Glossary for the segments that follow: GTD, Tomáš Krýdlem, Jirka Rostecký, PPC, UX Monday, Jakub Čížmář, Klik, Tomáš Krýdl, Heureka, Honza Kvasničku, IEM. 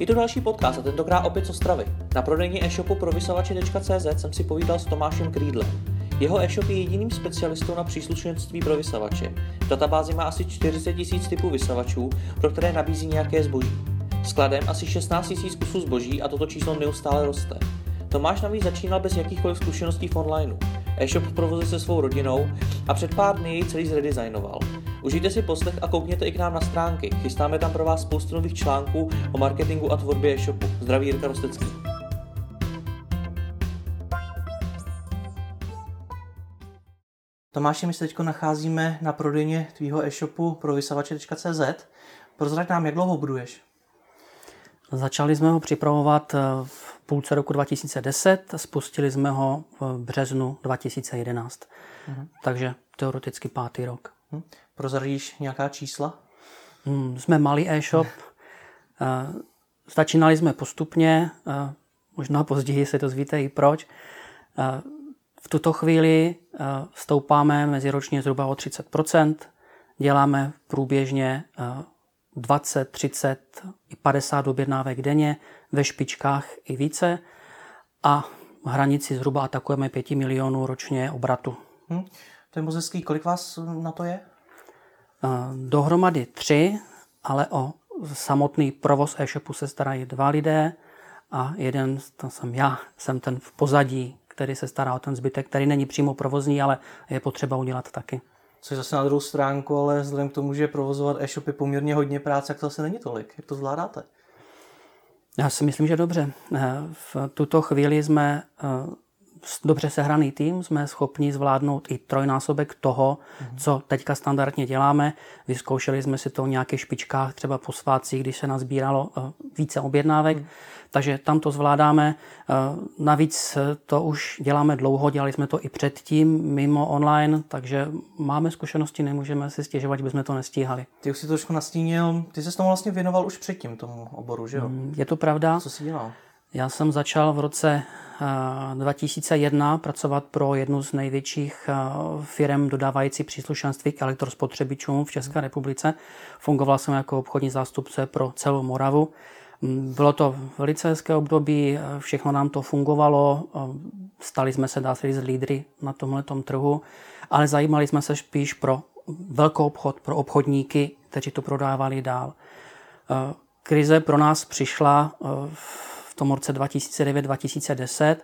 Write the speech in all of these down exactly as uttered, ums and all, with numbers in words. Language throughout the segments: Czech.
Je to další podcast a tentokrát opět z Ostravy. Na prodejní e-shopu provysavače tečka cé zet jsem si povídal s Tomášem Krýdlem. Jeho e-shop je jediným specialistou na příslušenství pro vysavače. V databázi má asi čtyřicet tisíc typů vysavačů, pro které nabízí nějaké zboží. Skladem asi šestnáct tisíc kusů zboží a toto číslo neustále roste. Tomáš navíc začínal bez jakýchkoliv zkušeností v onlineu. E-shop provozuje se svou rodinou a před pár dny jej celý zredesignoval. Užijte si poslech a koukněte i k nám na stránky. Chystáme tam pro vás spoustu nových článků o marketingu a tvorbě e-shopu. Zdraví Jirka Rostecký. Tomáši, my se teď nacházíme na prodejně tvýho e-shopu provysavače tečka cé zet. Prozrať nám, jak dlouho buduješ? Začali jsme ho připravovat v půlce roku dva tisíce deset, spustili jsme ho v březnu dva tisíce jedenáct, mhm. takže teoreticky pátý rok. Mhm. Prozradíš nějaká čísla? Hmm, jsme malý e-shop, začínali jsme postupně, možná později se to zvíte i proč. V tuto chvíli stoupáme meziročně zhruba o třicet procent, děláme průběžně dvacet, třicet i padesát objednávek denně, ve špičkách i více a hranici zhruba atakujeme pět milionů ročně obratu. Hmm, to je moc hezký. Kolik vás na to je? Dohromady tři, ale o samotný provoz e-shopu se starají dva lidé a jeden, to jsem já, jsem ten v pozadí, který se stará o ten zbytek, který není přímo provozní, ale je potřeba udělat taky. Což zase na druhou stránku, ale vzhledem k tomu, že provozovat e-shopy poměrně hodně práce, tak to asi není tolik. Jak to zvládáte? Já si myslím, že dobře. V tuto chvíli jsme dobře sehraný tým, jsme schopni zvládnout i trojnásobek toho, mhm. co teďka standardně děláme. Vyzkoušeli jsme si to v nějakých špičkách, třeba po svátcích, když se nazbíralo více objednávek. Mhm. Takže tam to zvládáme. Navíc to už děláme dlouho, dělali jsme to i předtím, mimo online, takže máme zkušenosti, nemůžeme si stěžovat, že bychom to nestíhali. Ty už si to trošku nastínil, ty se tomu vlastně věnoval už předtím tomu oboru, že jo? Je to pravda. Co jsi dělal? Já jsem začal v roce dva tisíce jedna pracovat pro jednu z největších firem dodávající příslušenství k elektrospotřebičům v České republice. Fungoval jsem jako obchodní zástupce pro celou Moravu. Bylo to velice hezké období, všechno nám to fungovalo, stali jsme se, dá se říct, lídry na tomhletom trhu, ale zajímali jsme se spíš pro velký obchod, pro obchodníky, kteří to prodávali dál. Krize pro nás přišla v tom roce dva tisíce devět dva tisíce deset,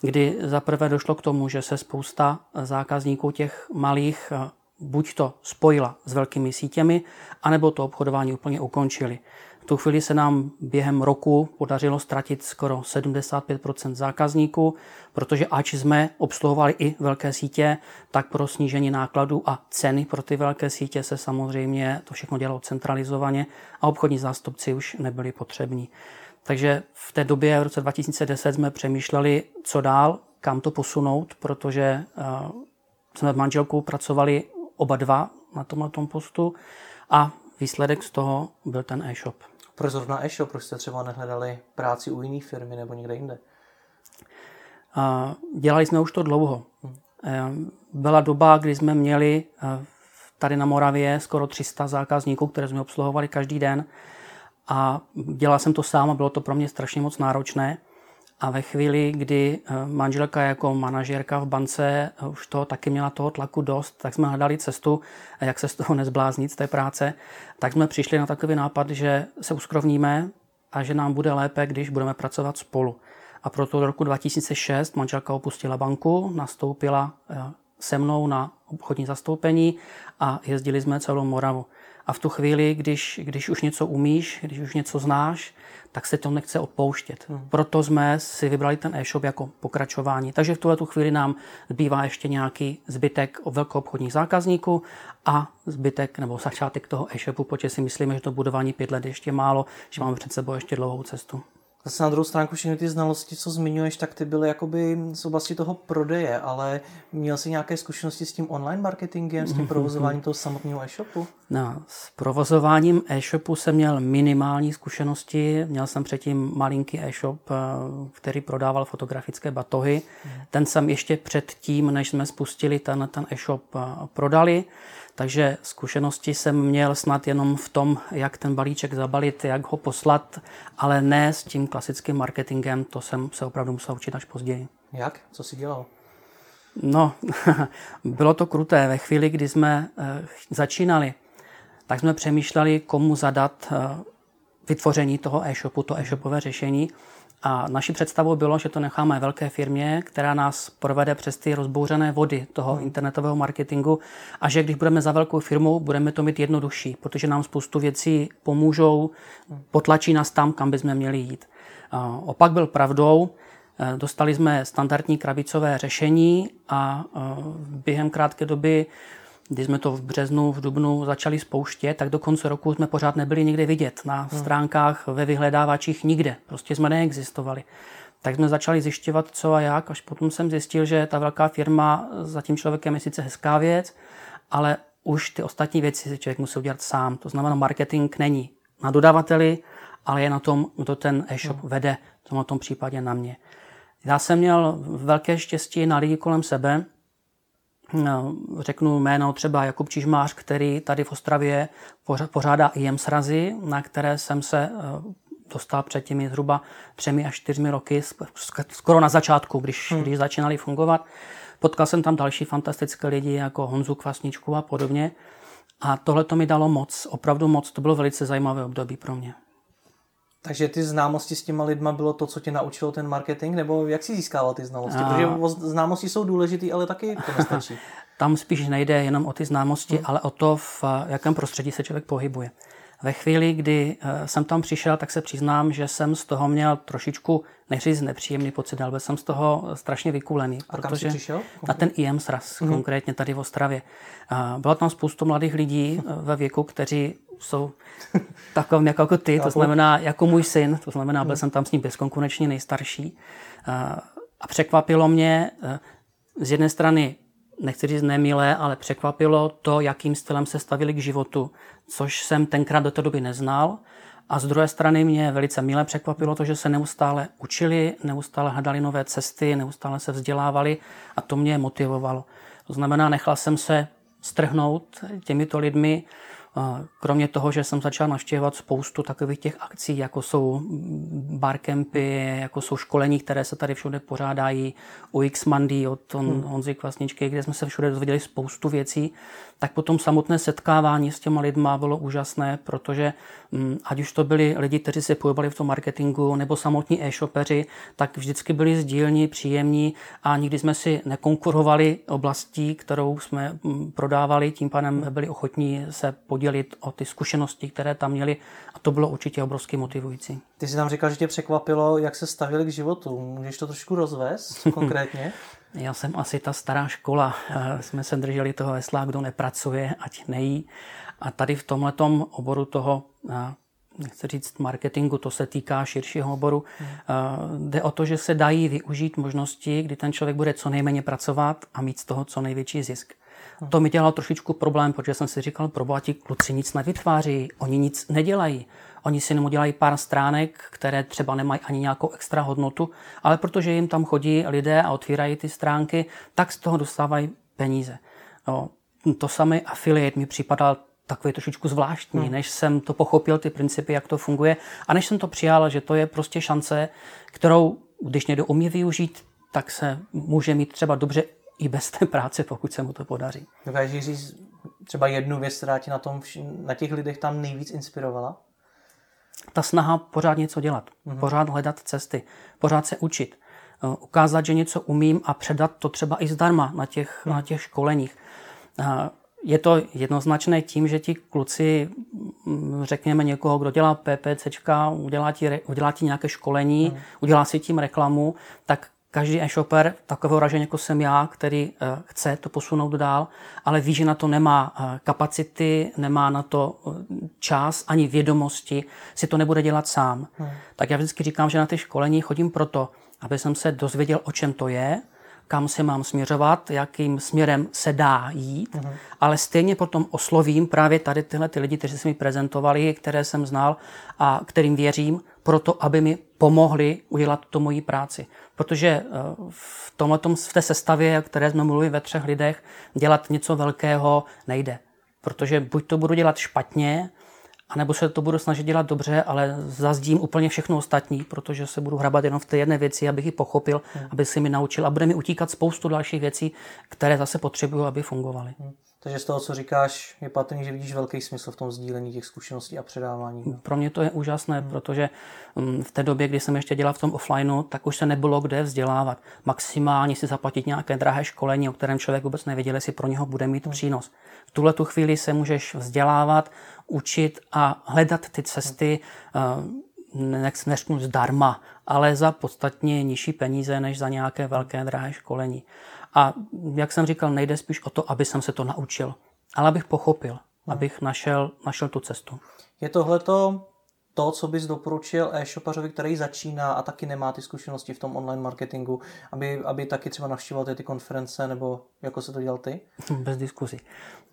kdy zaprvé došlo k tomu, že se spousta zákazníků těch malých buď to spojila s velkými sítěmi, anebo to obchodování úplně ukončili. V tu chvíli se nám během roku podařilo ztratit skoro sedmdesát pět procent zákazníků, protože ač jsme obsluhovali i velké sítě, tak pro snížení nákladů a ceny pro ty velké sítě se samozřejmě to všechno dělalo centralizovaně a obchodní zástupci už nebyli potřební. Takže v té době v roce dva tisíce deset jsme přemýšleli, co dál, kam to posunout, protože jsme s manželkou pracovali oba dva na tomhle tom postu a výsledek z toho byl ten e-shop. Proč zrovna e-shop? Proč jste třeba nehledali práci u jiné firmy nebo někde jinde? Dělali jsme už to dlouho. Byla doba, kdy jsme měli tady na Moravě skoro tři sta zákazníků, které jsme obsluhovali každý den. A dělal jsem to sám a bylo to pro mě strašně moc náročné. A ve chvíli, kdy manželka jako manažérka v bance už toho taky měla toho tlaku dost, tak jsme hledali cestu, jak se z toho nezbláznit, z té práce, tak jsme přišli na takový nápad, že se uskrovníme a že nám bude lépe, když budeme pracovat spolu. A proto do roku dva tisíce šest manželka opustila banku, nastoupila se mnou na obchodní zastoupení a jezdili jsme celou Moravu. A v tu chvíli, když, když už něco umíš, když už něco znáš, tak se to nechce odpouštět. Hmm. Proto jsme si vybrali ten e-shop jako pokračování. Takže v tuhle tu chvíli nám zbývá ještě nějaký zbytek velkoobchodních zákazníků a zbytek nebo začátek toho e-shopu, protože si myslíme, že to budování pět let ještě málo, že máme před sebou ještě dlouhou cestu. Zase na druhou stránku všechny ty znalosti, co zmiňuješ, tak ty byly jakoby z oblasti toho prodeje, ale měl jsi nějaké zkušenosti s tím online marketingem, s tím provozováním toho samotného e-shopu? No, s provozováním e-shopu jsem měl minimální zkušenosti. Měl jsem předtím malinký e-shop, který prodával fotografické batohy. Ten jsem ještě předtím, než jsme spustili ten, ten e-shop, prodali. Takže zkušenosti jsem měl snad jenom v tom, jak ten balíček zabalit, jak ho poslat, ale ne s tím klasickým marketingem, to jsem se opravdu musel učit až později. Jak? Co jsi dělal? No, bylo to kruté. Ve chvíli, kdy jsme začínali, tak jsme přemýšleli, komu zadat vytvoření toho e-shopu, to e-shopové řešení. A naší představou bylo, že to necháme velké firmě, která nás provede přes ty rozbouřené vody toho internetového marketingu a že když budeme za velkou firmou, budeme to mít jednodušší, protože nám spoustu věcí pomůžou, potlačí nás tam, kam bychom měli jít. Opak byl pravdou. Dostali jsme standardní krabicové řešení a během krátké doby, když jsme to v březnu, v dubnu začali spouštět, tak do konce roku jsme pořád nebyli nikde vidět na stránkách, ve vyhledávačích, nikde. Prostě jsme neexistovali. Tak jsme začali zjišťovat, co a jak, až potom jsem zjistil, že ta velká firma za tím člověkem je sice hezká věc, ale už ty ostatní věci si člověk musí udělat sám. To znamená, marketing není na dodavateli, ale je na tom, kdo ten e-shop vede, v tom, tom případě na mě. Já jsem měl velké štěstí na lidi kolem sebe. Řeknu jméno třeba Jakub Čížmář, který tady v Ostravě pořádá I E M srazy, na které jsem se dostal před těmi zhruba třemi až čtyřmi roky, skoro na začátku, když, hmm. když začínali fungovat. Potkal jsem tam další fantastické lidi jako Honzu Kvasničku a podobně. A tohle to mi dalo moc, opravdu moc. To bylo velice zajímavé období pro mě. Takže ty známosti s těma lidma bylo to, co tě naučilo ten marketing, nebo jak jsi získával ty znalosti? Protože známosti jsou důležitý, ale taky to nestačí. Tam spíš nejde jenom o ty známosti, hmm. ale o to, v jakém prostředí se člověk pohybuje. Ve chvíli, kdy jsem tam přišel, tak se přiznám, že jsem z toho měl trošičku, neříct nepříjemný pocit, ale jsem z toho strašně vykulený. A kam jsi přišel? Na ten I E M sraz, hmm. konkrétně tady v Ostravě. Bylo tam spoustu mladých lidí ve věku, kteří jsou takovým jako ty, to znamená jako můj syn, to znamená, byl jsem tam s ním bezkonkurenčně nejstarší. A překvapilo mě z jedné strany, nechci říct nemilé, ale překvapilo to, jakým stylem se stavili k životu, což jsem tenkrát do té doby neznal. A z druhé strany mě velice milé překvapilo to, že se neustále učili, neustále hledali nové cesty, neustále se vzdělávali a to mě motivovalo. To znamená, nechal jsem se strhnout těmito lidmi, kromě toho, že jsem začal navštěvovat spoustu takových těch akcí, jako jsou barkempy, jako jsou školení, které se tady všude pořádají, U X Monday od Honzy Kvasničky, kde jsme se všude dozvěděli spoustu věcí, tak potom samotné setkávání s těma lidma bylo úžasné, protože ať už to byli lidi, kteří se pohybovali v tom marketingu, nebo samotní e-shopeři, tak vždycky byli sdílní, příjemní a nikdy jsme si nekonkurovali oblastí, kterou jsme prodávali, tím pádem byli ochotní se podělit o ty zkušenosti, které tam měli a to bylo určitě obrovsky motivující. Ty jsi tam říkal, že tě překvapilo, jak se stavili k životu. Můžeš to trošku rozvést konkrétně? Já jsem asi ta stará škola. Jsme se drželi toho hesla, kdo nepracuje, ať nejí. A tady v tomhletom oboru toho, nechci říct marketingu, to se týká širšího oboru, jde o to, že se dají využít možnosti, kdy ten člověk bude co nejméně pracovat a mít z toho co největší zisk. To mi dělalo trošičku problém, protože jsem si říkal, proboha, ti kluci nic nevytváří, oni nic nedělají. Oni si jenom dělají pár stránek, které třeba nemají ani nějakou extra hodnotu, ale protože jim tam chodí lidé a otvírají ty stránky, tak z toho dostávají peníze. No, to samé affiliate mi připadal takový trošičku zvláštní, hmm. než jsem to pochopil, ty principy, jak to funguje, a než jsem to přijal, že to je prostě šance, kterou, když někdo umí využít, tak se může mít třeba dobře i bez té práce, pokud se mu to podaří. Dokážeš říct třeba jednu věc, která ti na, tom, na těch lidech tam nejvíc inspirovala? Ta snaha pořád něco dělat, mm-hmm. pořád hledat cesty, pořád se učit, ukázat, že něco umím a předat to třeba i zdarma na těch, mm. na těch školeních. Je to jednoznačné tím, že ti kluci, řekněme někoho, kdo dělá PPCčka, udělá ti, udělá ti nějaké školení, mm. udělá si tím reklamu, tak každý e-shopper, takového ražen jako jsem já, který chce to posunout dál, ale ví, že na to nemá kapacity, nemá na to čas ani vědomosti, si to nebude dělat sám. Hmm. Tak já vždycky říkám, že na ty školení chodím proto, aby jsem se dozvěděl, o čem to je, kam se mám směřovat, jakým směrem se dá jít, hmm. ale stejně potom oslovím právě tady tyhle ty lidi, kteří se mi prezentovali, které jsem znal a kterým věřím, proto, aby mi pomohli udělat tu moji práci. Protože v tomhletom, v té sestavě, o které jsme mluvili ve třech lidech, dělat něco velkého nejde. protože buď to budu dělat špatně, anebo se to budu snažit dělat dobře, ale zazdím úplně všechno ostatní, protože se budu hrabat jenom v té jedné věci, abych ji pochopil, hmm. abych si mi naučil a bude mi utíkat spoustu dalších věcí, které zase potřebuju, aby fungovaly. Hmm. Takže z toho, co říkáš, je patrný, že vidíš velký smysl v tom sdílení těch zkušeností a předávání. Ne? Pro mě to je úžasné, hmm. protože v té době, kdy jsem ještě dělal v tom offlineu, tak už se nebylo kde vzdělávat. Maximálně si zaplatit nějaké drahé školení, o kterém člověk vůbec nevěděl, jestli pro něho bude mít hmm. přínos. V tuhle tu chvíli se můžeš vzdělávat, učit a hledat ty cesty, neřeknu zdarma, ale za podstatně nižší peníze než za nějaké velké drahé školení. A jak jsem říkal, nejde spíš o to, aby jsem se to naučil, ale abych pochopil, abych našel, našel tu cestu. Je tohleto to, co bys doporučil e-shopařovi, který začíná a taky nemá ty zkušenosti v tom online marketingu, aby, aby taky třeba navštěvoval ty konference, nebo jako se to dělal ty? Bez diskuzí.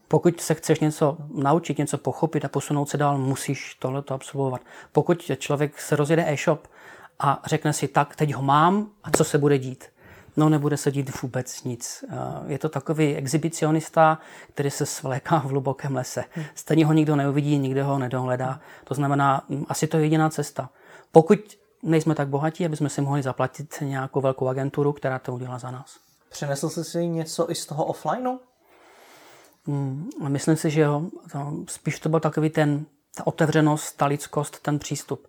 Pokud se chceš něco naučit, něco pochopit a posunout se dál, musíš tohleto absolvovat. Pokud člověk se rozjede e-shop a řekne si tak, teď ho mám a co se bude dít? No, nebude se dít vůbec nic. Je to takový exhibicionista, který se svléká v hlubokém lese. Stejně ho nikdo neuvidí, nikdo ho nedohledá. To znamená, asi to je jediná cesta. Pokud nejsme tak bohatí, abychom si mohli zaplatit nějakou velkou agenturu, která to udělá za nás. Přinesl jsi si něco i z toho offlineu? Hmm, myslím si, že jo. Spíš to byl takový ten, ta otevřenost, ta lidskost, ten přístup.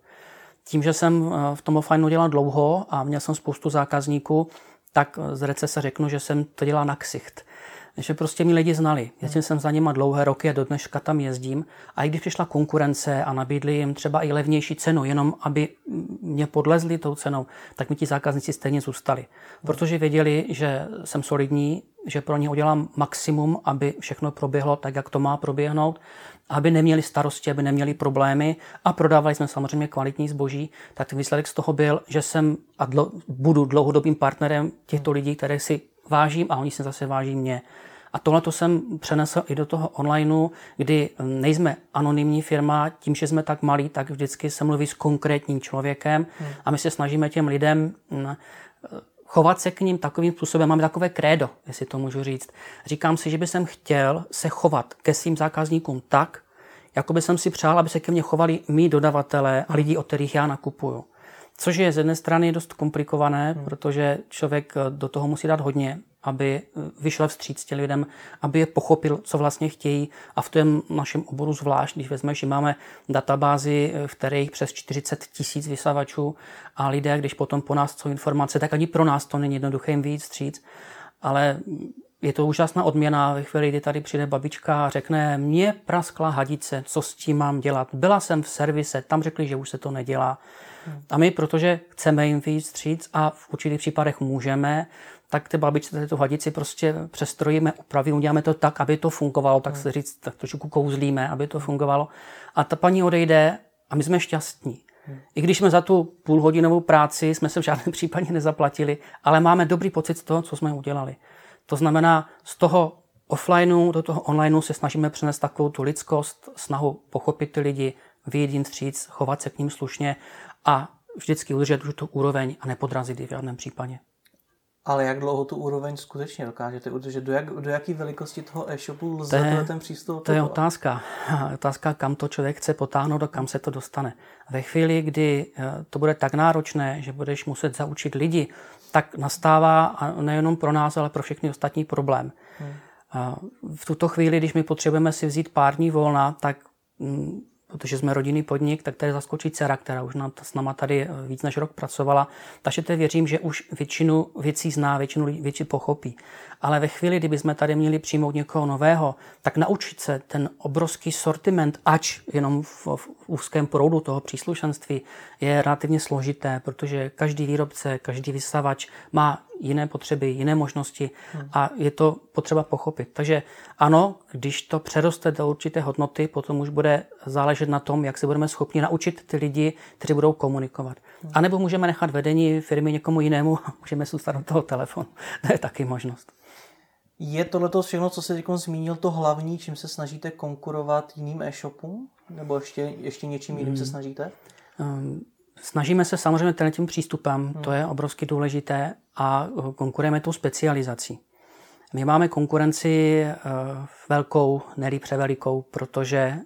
Tím, že jsem v tom offlineu dělal dlouho a měl jsem spoustu zákazníků, tak z recese řeknu, že jsem to dělal na ksicht. Že prostě mi lidi znali. Jezdil jsem za nima dlouhé roky a do dneška tam jezdím. A i když přišla konkurence a nabídli jim třeba i levnější cenu, jenom aby mě podlezli tou cenou, tak mi ti zákazníci stejně zůstali. Protože věděli, že jsem solidní, že pro ně udělám maximum, aby všechno proběhlo tak, jak to má proběhnout, aby neměli starosti, aby neměli problémy a prodávali jsme samozřejmě kvalitní zboží, tak ten výsledek z toho byl, že jsem a dlo, budu dlouhodobým partnerem těchto lidí, které si vážím a oni se zase váží mě. A tohle to jsem přenesl i do toho onlineu, kdy nejsme anonymní firma, tím, že jsme tak malí, tak vždycky se mluví s konkrétním člověkem hmm. a my se snažíme těm lidem chovat se k ním takovým způsobem. Máme takové krédo, jestli to můžu říct. Říkám si, že bych jsem chtěl se chovat ke svým zákazníkům tak, jako by jsem si přál, aby se ke mně chovali mý dodavatelé a lidi, od kterých já nakupuju. Což je z jedné strany dost komplikované, hmm. protože člověk do toho musí dát hodně, aby vyšel vstříc těm lidem, aby je pochopil, co vlastně chtějí. A v tom našem oboru zvlášť, když vezmeš, že máme databázi, v které je přes čtyřicet tisíc vysavačů a lidé, když potom po nás jsou informace, tak ani pro nás to není jednoduché jim vyjít vstříc. Ale je to úžasná odměna ve chvíli, kdy tady přijde babička a řekne, mě praskla hadice, co s tím mám dělat? Byla jsem v servise, tam řekli, že už se to nedělá. A my, protože chceme jim vyjít vstříc a v určitých případech můžeme, tak ty babičce tady tu hadici prostě přestrojíme, upravíme, uděláme to tak, aby to fungovalo, tak se říct, tak trošku kouzlíme, aby to fungovalo. A ta paní odejde a my jsme šťastní. I když jsme za tu půlhodinovou práci jsme se v žádném případě nezaplatili, ale máme dobrý pocit z toho, co jsme udělali. To znamená, z toho offlineu do toho onlineu se snažíme přenést takovou tu lidskost, snahu pochopit ty lidi, vyjít jim vstříc, chovat se k ním slušně a vždycky udržet tu úroveň a nepodrazit ji v žádném případě. Ale jak dlouho tu úroveň skutečně dokážete udržet? Do, jak, do jaký velikosti toho e-shopu lze to je, ten přístup? To je otázka. Otázka, kam to člověk chce potáhnout a kam se to dostane. Ve chvíli, kdy to bude tak náročné, že budeš muset zaučit lidi, tak nastává a nejenom pro nás, ale pro všechny ostatní problém. Hmm. V tuto chvíli, když my potřebujeme si vzít pár dní volna, tak protože jsme rodinný podnik, tak tady zaskočí dcera, která už nám, s náma tady víc než rok pracovala. Takže teď věřím, že už většinu věcí zná, většinu věcí pochopí. Ale ve chvíli, kdyby jsme tady měli přijmout někoho nového, tak naučit se ten obrovský sortiment, ač jenom v, v úzkém proudu toho příslušenství, je relativně složité, protože každý výrobce, každý vysavač má jiné potřeby, jiné možnosti a je to potřeba pochopit. Takže ano, když to přeroste do určité hodnoty, potom už bude záležet na tom, jak se budeme schopni naučit ty lidi, kteří budou komunikovat. A nebo můžeme nechat vedení firmy někomu jinému a můžeme zůstat od toho telefonu. To je taky možnost. Je tohleto všechno, co jsi teď zmínil, to hlavní, čím se snažíte konkurovat jiným e-shopům? Nebo ještě, ještě něčím jiným hmm. se snažíte? Um, Snažíme se samozřejmě tím přístupem, to je obrovsky důležité a konkurujeme tou specializací. My máme konkurenci velkou, ne-li převelikou, protože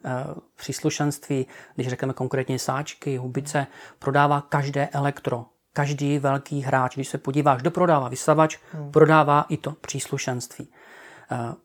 příslušenství, když řekneme konkrétně sáčky, hubice, prodává každé elektro. Každý velký hráč, když se podíváš, kdo prodává vysavač, hmm. prodává i to příslušenství.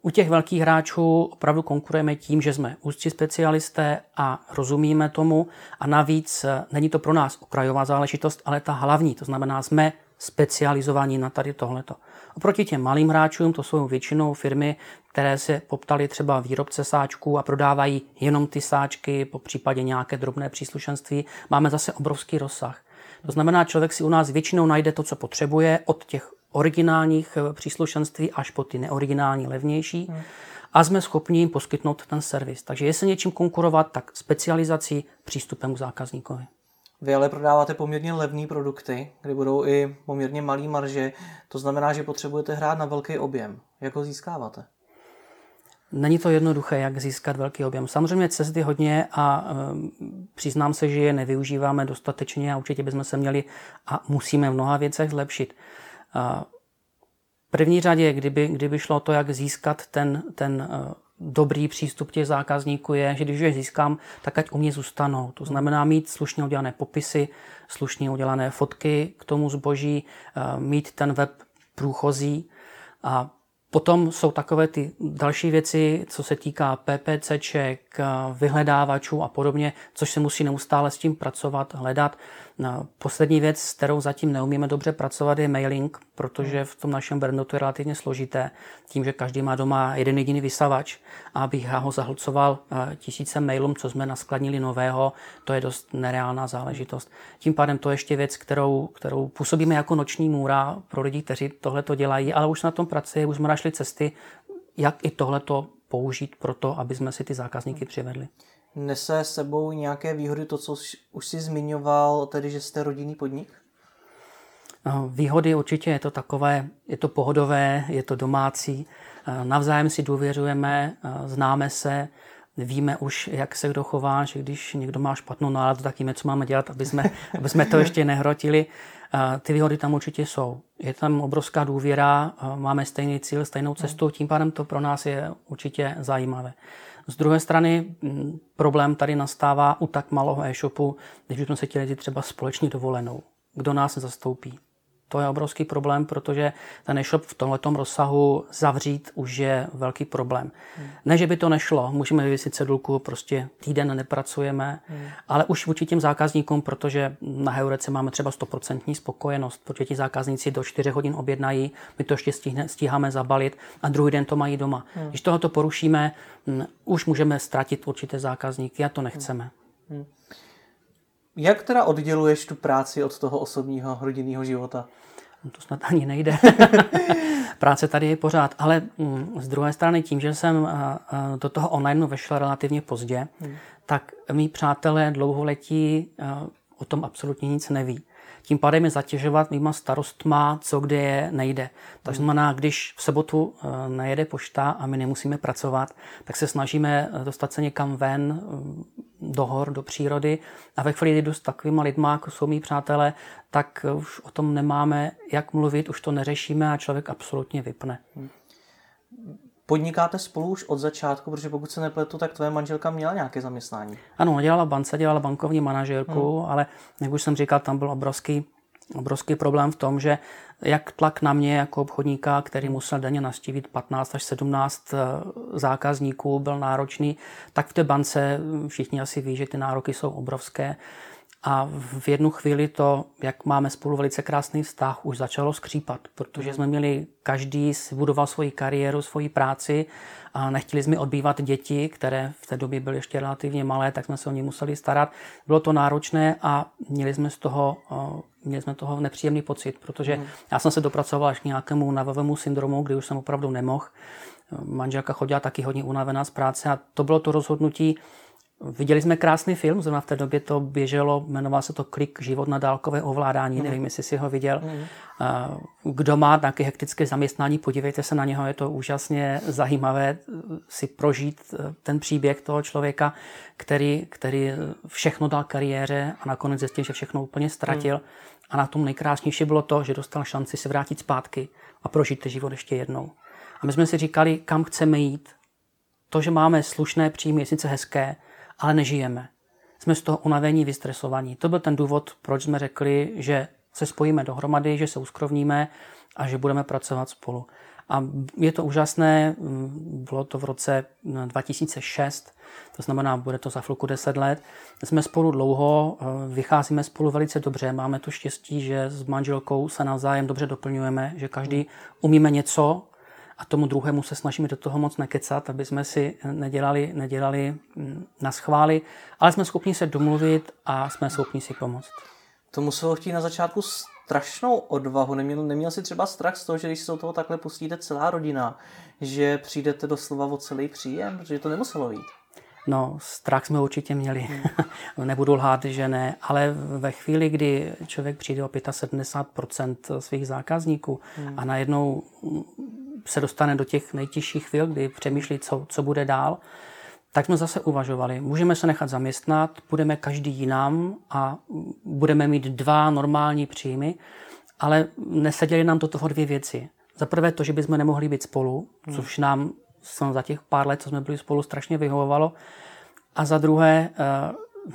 U těch velkých hráčů opravdu konkurujeme tím, že jsme úzcí specialisté a rozumíme tomu. A navíc není to pro nás okrajová záležitost, ale ta hlavní, to znamená, jsme specializovaní na tady tohleto. Oproti těm malým hráčům, to jsou většinou firmy, které se poptaly třeba výrobce sáčků a prodávají jenom ty sáčky, po případě nějaké drobné příslušenství, máme zase obrovský rozsah. To znamená, člověk si u nás většinou najde to, co potřebuje, od těch originálních příslušenství až po ty neoriginální, levnější, hmm. a jsme schopni jim poskytnout ten servis. Takže jestli něčím konkurovat, tak specializací, přístupem k zákazníkovi. Vy ale prodáváte poměrně levné produkty, kde budou i poměrně malé marže. To znamená, že potřebujete hrát na velký objem. Jak ho získáváte? Není to jednoduché, jak získat velký objem. Samozřejmě cesty hodně a um, přiznám se, že je nevyužíváme dostatečně a určitě bychom se měli a musíme v mnoha věcech zlepšit. Uh, první řadě, kdyby, kdyby šlo to, jak získat ten, ten uh, dobrý přístup těch zákazníků je, že když je získám, tak ať u mě zůstanou. To znamená mít slušně udělané popisy, slušně udělané fotky k tomu zboží, mít ten web průchozí. A potom jsou takové ty další věci, co se týká PPCček, vyhledávačů a podobně, což se musí neustále s tím pracovat, hledat. Poslední věc, s kterou zatím neumíme dobře pracovat, je mailing, protože v tom našem brandu to je relativně složité. Tím, že každý má doma jeden jediný vysavač, abych ho zahlcoval tisíce mailům, co jsme naskladnili nového, to je dost nereálná záležitost. Tím pádem to je ještě věc, kterou, kterou působíme jako noční můra pro lidi, kteří tohle to dělají, ale už na tom pracuji, už jsme našli cesty, jak i tohleto použít pro to, aby jsme si ty zákazníky přivedli. Nese s sebou nějaké výhody to, co už jsi zmiňoval, tedy že jste rodinný podnik? Výhody určitě je to takové, je to pohodové, je to domácí. Navzájem si důvěřujeme, známe se, víme už, jak se kdo chová, že když někdo má špatnou náladu, tak víme, co máme dělat, aby jsme, aby jsme to ještě nehrotili. Ty výhody tam určitě jsou. Je tam obrovská důvěra, máme stejný cíl, stejnou cestu, tím pádem to pro nás je určitě zajímavé. Z druhé strany problém tady nastává u tak malého e-shopu, když bychom se chtěli třeba společně dovolenou. Kdo nás zastoupí? To je obrovský problém, protože ten e-shop v tomhletom rozsahu zavřít už je velký problém. Hmm. Ne, že by to nešlo, můžeme vyvěsit cedulku, prostě týden nepracujeme, hmm. ale už vůči těm zákazníkům, protože na Heurece máme třeba sto procent spokojenost, protože ti zákazníci do čtyř hodin objednají, my to ještě stihne, stíháme zabalit a druhý den to mají doma. Hmm. Když tohoto porušíme, m, už můžeme ztratit určité zákazníky a to nechceme. Hmm. Hmm. Jak teda odděluješ tu práci od toho osobního rodinného života? To snad ani nejde. Práce tady je pořád, ale z druhé strany tím, že jsem do toho online vešel relativně pozdě, hmm. tak mý přátelé dlouholetí o tom absolutně nic neví. Tím pádem je zatěžovat mýma starostma, co kde je, nejde. To znamená, když v sobotu nejede pošta a my nemusíme pracovat, tak se snažíme dostat se někam ven, do hor, do přírody a ve chvíli, kdy jdu s takovýma lidma, jako jsou mý přátelé, tak už o tom nemáme jak mluvit, už to neřešíme a člověk absolutně vypne. Podnikáte spolu už od začátku, protože pokud se nepletu, tak tvoje manželka měla nějaké zaměstnání. Ano, dělala bance, dělala bankovní manažérku, hmm. ale jak už jsem říkal, tam byl obrovský, obrovský problém v tom, že jak tlak na mě jako obchodníka, který musel denně navštívit patnáct až sedmnáct zákazníků, byl náročný, tak v té bance všichni asi ví, že ty nároky jsou obrovské. A v jednu chvíli to, jak máme spolu velice krásný vztah, už začalo skřípat, protože jsme měli, každý si budoval svoji kariéru, svoji práci a nechtěli jsme odbývat děti, které v té době byly ještě relativně malé, tak jsme se o ně museli starat. Bylo to náročné a měli jsme z toho, měli jsme toho nepříjemný pocit, protože já jsem se dopracoval až k nějakému navavému syndromu, kdy už jsem opravdu nemohl. Manželka chodila taky hodně unavená z práce a to bylo to rozhodnutí. Viděli jsme krásný film, zrovna v té době to běželo, jmenoval se to Klik, život na dálkové ovládání, mm. nevím, jestli jsi ho viděl. Mm. Kdo má taky hektické zaměstnání, podívejte se na něho, je to úžasně zajímavé si prožít ten příběh toho člověka, který, který všechno dal kariéře a nakonec zjistil, že všechno úplně ztratil. Mm. A na tom nejkrásnější bylo to, že dostal šanci se vrátit zpátky a prožít ten život ještě jednou. A my jsme si říkali, kam chceme jít. To, že máme slušné příjmy, je sice hezké, ale nežijeme. Jsme z toho unavení, vystresovaní. To byl ten důvod, proč jsme řekli, že se spojíme dohromady, že se uskrovníme a že budeme pracovat spolu. A je to úžasné, bylo to v roce dva tisíce šest, to znamená, bude to za chvilku deset let. Jsme spolu dlouho, vycházíme spolu velice dobře, máme to štěstí, že s manželkou se navzájem dobře doplňujeme, že každý umíme něco a tomu druhému se snažíme do toho moc nekecat, aby jsme si nedělali, nedělali na schvály, ale jsme schopni se domluvit a jsme schopni si pomoct. To muselo chtít na začátku strašnou odvahu. Neměl, neměl si třeba strach z toho, že když se do toho takhle pustíte celá rodina, že přijdete doslova o celý příjem, protože to nemuselo jít? No, strach jsme určitě měli. Hmm. Nebudu lhát, že ne. Ale ve chvíli, kdy člověk přijde o sedmdesát pět procent svých zákazníků hmm. a najednou se dostane do těch nejtěžších chvíl, kdy přemýšlí, co, co bude dál, tak jsme zase uvažovali, můžeme se nechat zaměstnat, budeme každý jinam a budeme mít dva normální příjmy, ale neseděly nám do toho dvě věci. Za prvé to, že bychom nemohli být spolu, což nám za těch pár let, co jsme byli spolu, strašně vyhovovalo. A za druhé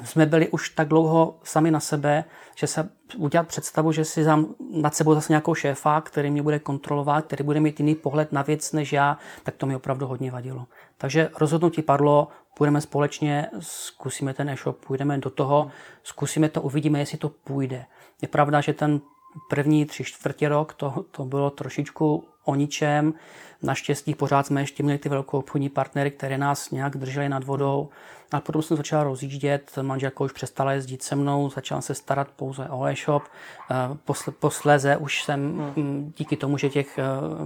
jsme byli už tak dlouho sami na sebe, že se udělat představu, že si dám nad sebou zase nějakou šéfa, který mě bude kontrolovat, který bude mít jiný pohled na věc než já, tak to mi opravdu hodně vadilo. Takže rozhodnutí padlo, půjdeme společně, zkusíme ten e-shop, půjdeme do toho, zkusíme to, uvidíme, jestli to půjde. Je pravda, že ten první tři čtvrtě rok to, to bylo trošičku o ničem. Naštěstí pořád jsme ještě měli ty velkoobchodní partnery, které nás nějak drželi nad vodou. A potom jsem začal rozjíždět, manželka už přestala jezdit se mnou, začala se starat pouze o e-shop. Posléze už jsem díky tomu, že těch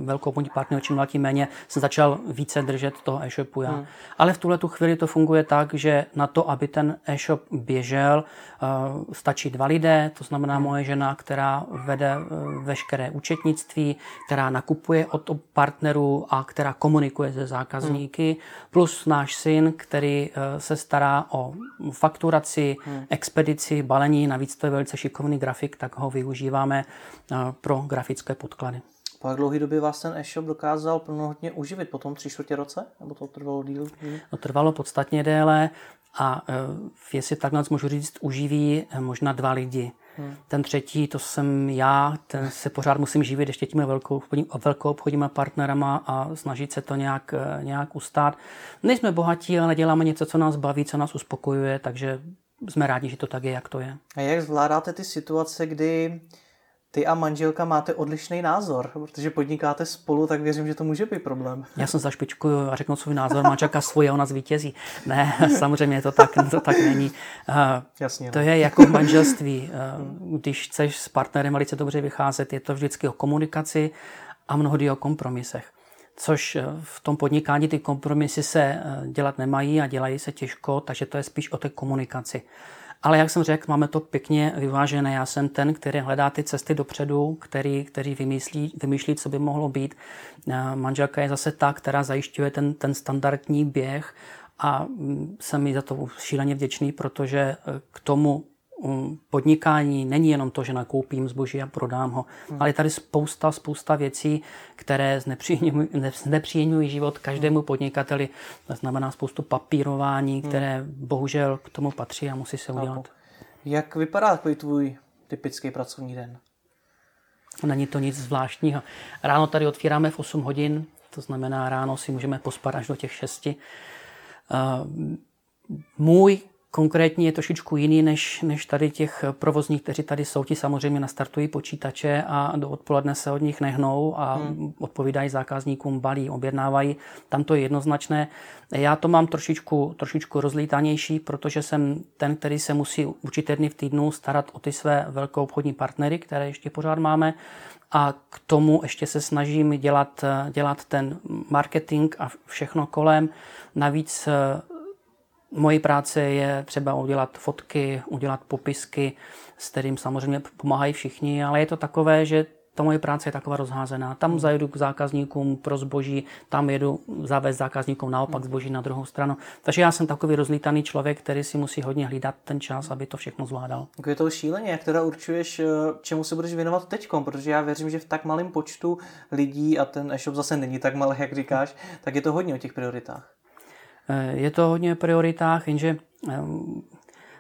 velkoobchodních partnerů čím dál tím méně, jsem začal více držet toho e-shopu já. Hmm. Ale v tuhle tu chvíli to funguje tak, že na to, aby ten e-shop běžel, stačí dva lidé, to znamená moje žena, která vede veškeré účetnictví, která nakupuje od partnerů a která komunikuje se zákazníky, plus náš syn, který se stará o fakturaci, expedici, balení, navíc to je velice šikovný grafik, tak ho využíváme pro grafické podklady. Po jak dlouhé době vás ten e-shop dokázal plnohodně uživit? Po tom tři čtvrtě roce? Nebo to trvalo díl? To trvalo podstatně déle a jestli tak nás můžu říct, uživí možná dva lidi. Hmm. Ten třetí, to jsem já, ten se pořád musím živit ještě těmi velkoobchodníma partnerama a snažit se to nějak, nějak ustát. Nejsme bohatí, ale děláme něco, co nás baví, co nás uspokojuje, takže jsme rádi, že to tak je, jak to je. A jak zvládáte ty situace, kdy ty a manželka máte odlišný názor, protože podnikáte spolu, tak věřím, že to může být problém. Já jsem zašpičkuju a řeknu svůj názor, manželka svoje, ona zvítězí. Ne, samozřejmě to tak, to tak není. Uh, Jasně, to ne. Je jako v manželství. Uh, když chceš s partnerem velice dobře vycházet, je to vždycky o komunikaci a mnohdy o kompromisech. Což v tom podnikání ty kompromisy se dělat nemají a dělají se těžko, takže to je spíš o té komunikaci. Ale jak jsem řekl, máme to pěkně vyvážené. Já jsem ten, který hledá ty cesty dopředu, který, který vymýšlí, vymýšlí, co by mohlo být. Manželka je zase ta, která zajišťuje ten, ten standardní běh a jsem jí za to šíleně vděčný, protože k tomu podnikání není jenom to, že nakoupím zboží a prodám ho, hmm. ale je tady spousta, spousta věcí, které znepříjemňují život každému podnikateli. To znamená spoustu papírování, které hmm. bohužel k tomu patří a musí se udělat. Jak vypadá takový tvůj typický pracovní den? Není to nic zvláštního. Ráno tady otvíráme v osm hodin, to znamená ráno si můžeme pospat až do těch šesti. Uh, můj konkrétně je trošičku jiný než, než tady těch provozních, kteří tady jsou. Ti samozřejmě nastartují počítače a do odpoledne se od nich nehnou a hmm. odpovídají zákazníkům, balí, objednávají. Tam to je jednoznačné. Já to mám trošičku, trošičku rozlítanější, protože jsem ten, který se musí určité dny v týdnu starat o ty své velkoobchodní partnery, které ještě pořád máme. A k tomu ještě se snažím dělat, dělat ten marketing a všechno kolem. Navíc mojí práce je třeba udělat fotky, udělat popisky, s kterým samozřejmě pomáhají všichni, ale je to takové, že ta moje práce je taková rozházená. Tam zajedu k zákazníkům pro zboží, tam jedu zavést zákazníkům naopak zboží na druhou stranu. Takže já jsem takový rozlítaný člověk, který si musí hodně hlídat ten čas, aby to všechno zvládal. Tak je to šíleně, jak teda určuješ, čemu se budeš věnovat teďkom, protože já věřím, že v tak malém počtu lidí, a ten e-shop zase není tak malý, jak říkáš, tak je to hodně o těch prioritách. Je to hodně o prioritách, jenže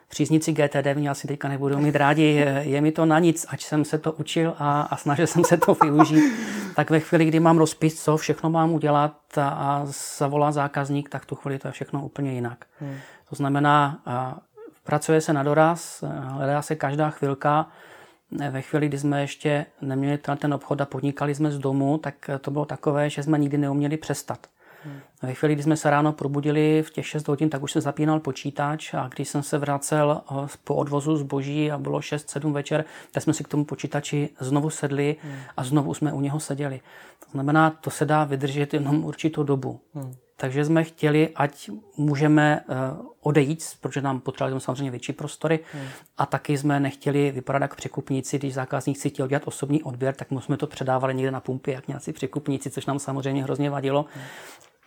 příznici G T D mě asi teďka nebudou mít rádi, je mi to na nic, ať jsem se to učil a, a snažil jsem se to využít. Tak ve chvíli, kdy mám rozpis, co všechno mám udělat a, a zavolá zákazník, tak tu chvíli to je všechno úplně jinak. Hmm. To znamená, a, pracuje se na doraz, hledá se každá chvilka. Ve chvíli, kdy jsme ještě neměli ten obchod a podnikali jsme z domu, tak to bylo takové, že jsme nikdy neuměli přestat. Hmm. Ve chvíli, kdy jsme se ráno probudili v těch šest hodin, tak už se zapínal počítač a když jsem se vracel po odvozu zboží a bylo šest sedm večer, tak jsme si k tomu počítači znovu sedli hmm. a znovu jsme u něho seděli. To znamená, to se dá vydržet jenom určitou dobu. Hmm. Takže jsme chtěli, ať můžeme odejít, protože nám potřebovali samozřejmě větší prostory hmm. a taky jsme nechtěli vypadat jak překupníci, když zákazník si chtěl dělat osobní odběr, tak jsme to předávali někde na pumpě, jak nějací překupníci, což nám samozřejmě hrozně vadilo. Hmm.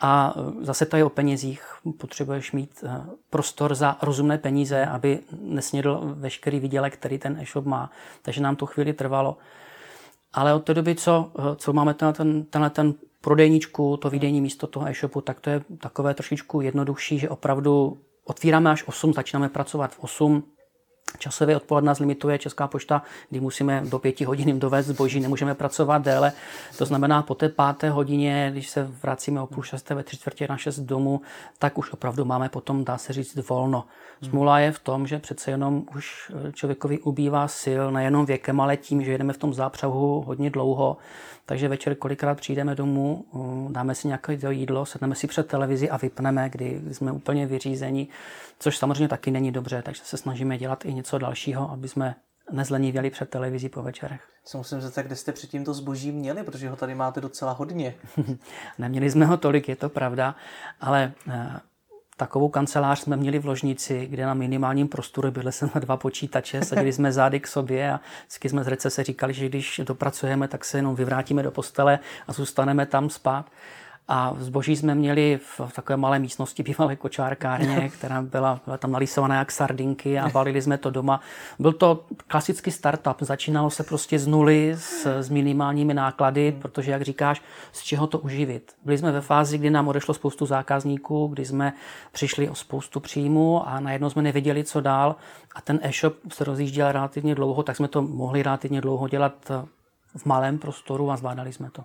A zase to je o penězích. Potřebuješ mít prostor za rozumné peníze, aby nesnědl veškerý výdělek, který ten e-shop má. Takže nám to chvíli trvalo. Ale od té doby, co, co máme ten, tenhle ten prodejničku, to výdejní místo toho e-shopu, tak to je takové trošičku jednodušší, že opravdu otvíráme až osm, začínáme pracovat v osm. Časově odpoledne nás limituje Česká pošta, kdy musíme do pěti hodin dovést zboží, nemůžeme pracovat déle. To znamená, po té páté hodině, když se vracíme o půl šesté ve tři čtvrtě na šest domů, tak už opravdu máme potom, dá se říct, volno. Smůla je v tom, že přece jenom už člověkovi ubývá sil, nejenom věkem, ale tím, že jedeme v tom zápřahu hodně dlouho. Takže večer kolikrát přijdeme domů, dáme si nějaké jídlo, sedneme si před televizi a vypneme, kdy jsme úplně vyřízení, což samozřejmě taky není dobře, takže se snažíme dělat i něco dalšího, aby jsme nezlenivěli před televizí po večerech. Co musím říct, kde jste předtím to zboží měli, protože ho tady máte docela hodně. Neměli jsme ho tolik, je to pravda, ale takovou kancelář jsme měli v ložnici, kde na minimálním prostoru byly jsme dva počítače, seděli jsme zády k sobě a vždycky jsme z recese říkali, že když dopracujeme, tak se jenom vyvrátíme do postele a zůstaneme tam spát. A zboží jsme měli v takové malé místnosti, bývalé kočárkárně, která byla, byla tam nalísovaná jak sardinky a balili jsme to doma. Byl to klasický startup, začínalo se prostě z nuly, s, s minimálními náklady, protože, jak říkáš, z čeho to uživit. Byli jsme ve fázi, kdy nám odešlo spoustu zákazníků, kdy jsme přišli o spoustu příjmů a najednou jsme nevěděli, co dál. A ten e-shop se rozjížděl relativně dlouho, tak jsme to mohli relativně dlouho dělat v malém prostoru a zvládali jsme to.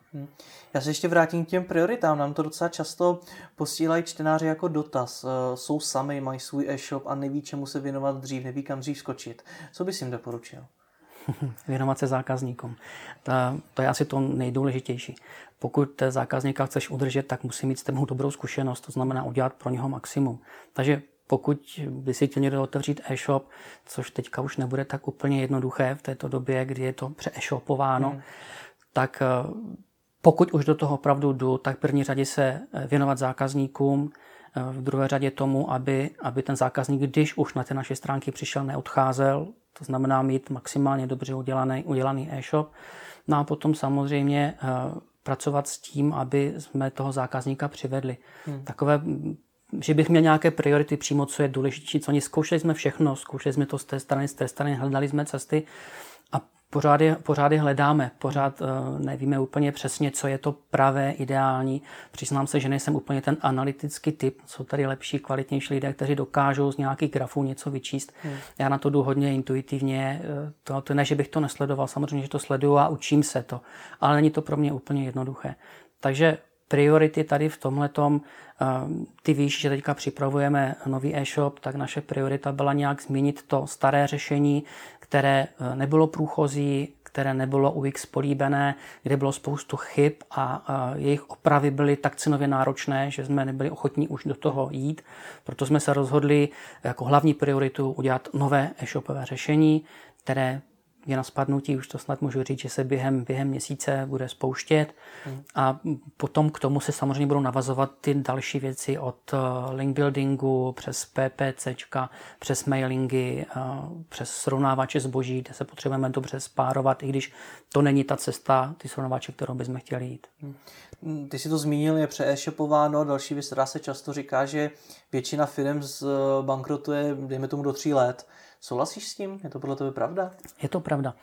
Já se ještě vrátím k těm prioritám. Nám to docela často posílají čtenáři jako dotaz. Jsou sami, mají svůj e-shop a neví, čemu se věnovat dřív, neví, kam dřív skočit. Co bys jim doporučil? Věnovat se zákazníkům. Ta, to je asi to nejdůležitější. Pokud zákazníka chceš udržet, tak musí mít s tebou dobrou zkušenost, to znamená udělat pro něho maximum. Takže pokud by si chtěl někdo otevřít e-shop, což teďka už nebude tak úplně jednoduché v této době, kdy je to pře-e-shopováno, hmm. tak pokud už do toho opravdu jdu, tak v první řadě se věnovat zákazníkům, v druhé řadě tomu, aby, aby ten zákazník, když už na ty naše stránky přišel, neodcházel, to znamená mít maximálně dobře udělaný, udělaný e-shop. No a potom samozřejmě pracovat s tím, aby jsme toho zákazníka přivedli. Hmm. Takové že bych měl nějaké priority přímo, co je důležitější, co oni zkoušeli jsme všechno, zkoušeli jsme to z té strany, z té strany, hledali jsme cesty a pořád je, pořád je hledáme, pořád uh, nevíme úplně přesně, co je to pravé, ideální. Přiznám se, že nejsem úplně ten analytický typ, jsou tady lepší, kvalitnější lidé, kteří dokážou z nějakých grafů něco vyčíst. Hmm. Já na to jdu hodně intuitivně, to, to ne, že bych to nesledoval, samozřejmě, že to sleduju a učím se to, ale není to pro mě úplně jednoduché. Takže priority tady v tomhletom, ty víš, že teďka připravujeme nový e-shop, tak naše priorita byla nějak změnit to staré řešení, které nebylo průchozí, které nebylo U X políbené, kde bylo spoustu chyb a jejich opravy byly tak cenově náročné, že jsme nebyli ochotní už do toho jít. Proto jsme se rozhodli jako hlavní prioritu udělat nové e-shopové řešení, které je na spadnutí, už to snad můžu říct, že se během, během měsíce bude spouštět hmm. a potom k tomu se samozřejmě budou navazovat ty další věci od link buildingu přes PPCčka, přes mailingy, přes srovnávače zboží, kde se potřebujeme dobře spárovat, i když to není ta cesta, ty srovnávače, kterou bychom chtěli jít. Hmm. Ty jsi to zmínil, je přeeshopováno, další věc, která se často říká, že většina firm zbankrotuje, dejme tomu, do tří let. Souhlasíš s tím? Je to podle tebe pravda? Je to pravda.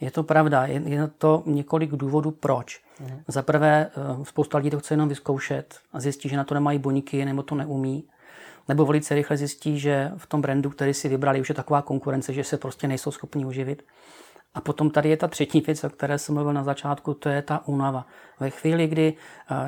Je to pravda. Je, je to několik důvodů, proč. Mm. Za prvé, spousta lidí to chce jenom vyzkoušet a zjistí, že na to nemají buňky, nebo to neumí. Nebo velice rychle zjistí, že v tom brandu, který si vybrali, už je taková konkurence, že se prostě nejsou schopni uživit. A potom tady je ta třetí věc, o které jsem mluvil na začátku, to je ta únava. Ve chvíli, kdy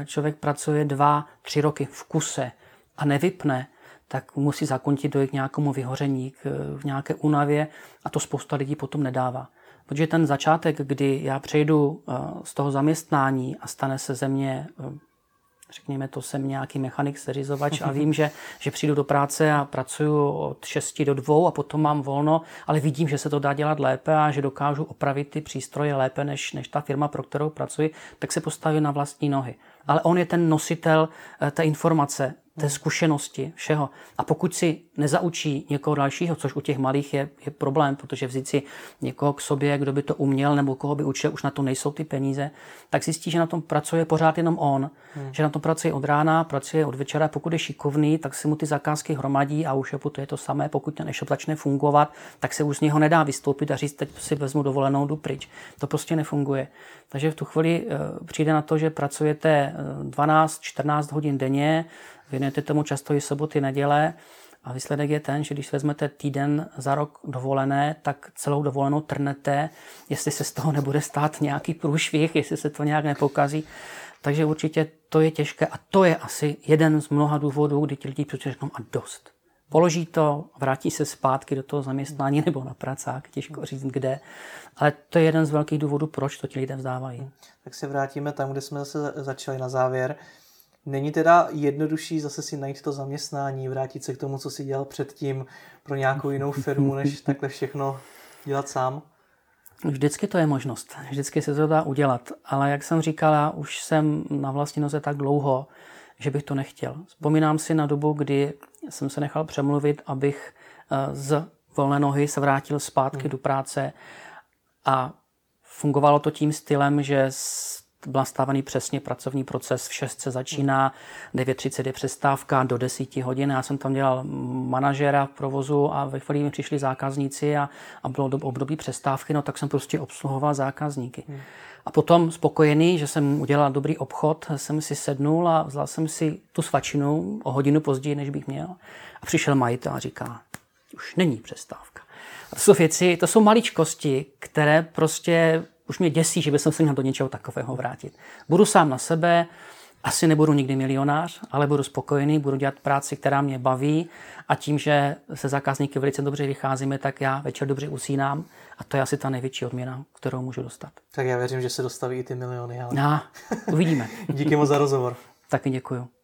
člověk pracuje dva, tři roky v kuse a nevypne, tak musí zakončit, dojít k nějakému vyhoření, v nějaké únavě, a to spousta lidí potom nedává. Protože ten začátek, kdy já přejdu z toho zaměstnání a stane se ze mě, řekněme to, jsem nějaký mechanik, seřizovač a vím, že, že přijdu do práce a pracuju od šesti do dvou a potom mám volno, ale vidím, že se to dá dělat lépe a že dokážu opravit ty přístroje lépe než, než ta firma, pro kterou pracuji, tak se postavím na vlastní nohy. Ale on je ten nositel té informace, té zkušenosti, všeho. A pokud si nezaučí někoho dalšího, což u těch malých je, je problém, protože vzít si někoho k sobě, kdo by to uměl nebo koho by učil, už na to nejsou ty peníze, tak zjistí, že na tom pracuje pořád jenom on. Hmm. Že na tom pracuje od rána, pracuje od večera, pokud je šikovný, tak si mu ty zakázky hromadí a u šopu to je to samé, pokud ten e-shop začne fungovat, tak se už z něho nedá vystoupit a říct, teď si vezmu dovolenou, jdu pryč. To prostě nefunguje. Takže v tu chvíli přijde na to, že pracujete dvanáct čtrnáct hodin denně, věnujete tomu často i soboty, neděle a výsledek je ten, že když vezmete týden za rok dovolené, tak celou dovolenou trnete, jestli se z toho nebude stát nějaký průšvih, jestli se to nějak nepokazí. Takže určitě to je těžké a to je asi jeden z mnoha důvodů, kdy ti lidi přece řeknou a dost. Položí to, vrátí se zpátky do toho zaměstnání nebo na pracák, těžko říct kde, ale to je jeden z velkých důvodů, proč to ti lidé vzdávají. Tak se vrátíme tam, kde jsme zase začali na závěr. Není teda jednodušší zase si najít to zaměstnání, vrátit se k tomu, co si dělal předtím pro nějakou jinou firmu, než takhle všechno dělat sám? Vždycky to je možnost, vždycky se to dá udělat, ale jak jsem říkala, už jsem na vlastní noze tak dlouho, že bych to nechtěl. Vzpomínám si na dobu, kdy jsem se nechal přemluvit, abych z volné nohy se vrátil zpátky hmm. do práce a fungovalo to tím stylem, že byl nastavený přesně pracovní proces, v šest se začíná, devět třicet je přestávka, do deseti hodin. Já jsem tam dělal manažera v provozu a ve chvíli mi přišli zákazníci a, a bylo do období přestávky, no tak jsem prostě obsluhoval zákazníky. Hmm. A potom spokojený, že jsem udělal dobrý obchod, jsem si sednul a vzal jsem si tu svačinu o hodinu později, než bych měl. A přišel majitel a říká, už není přestávka. A to jsou věci, to jsou maličkosti, které prostě už mě děsí, že bych se měl do něčeho takového vrátit. Budu sám na sebe, asi nebudu nikdy milionář, ale budu spokojený, budu dělat práci, která mě baví a tím, že se zákazníky velice dobře vycházíme, tak já večer dobře usínám a to je asi ta největší odměna, kterou můžu dostat. Tak já věřím, že se dostaví i ty miliony. Ale... Já, uvidíme. Díky moc za rozhovor. Taky děkuju.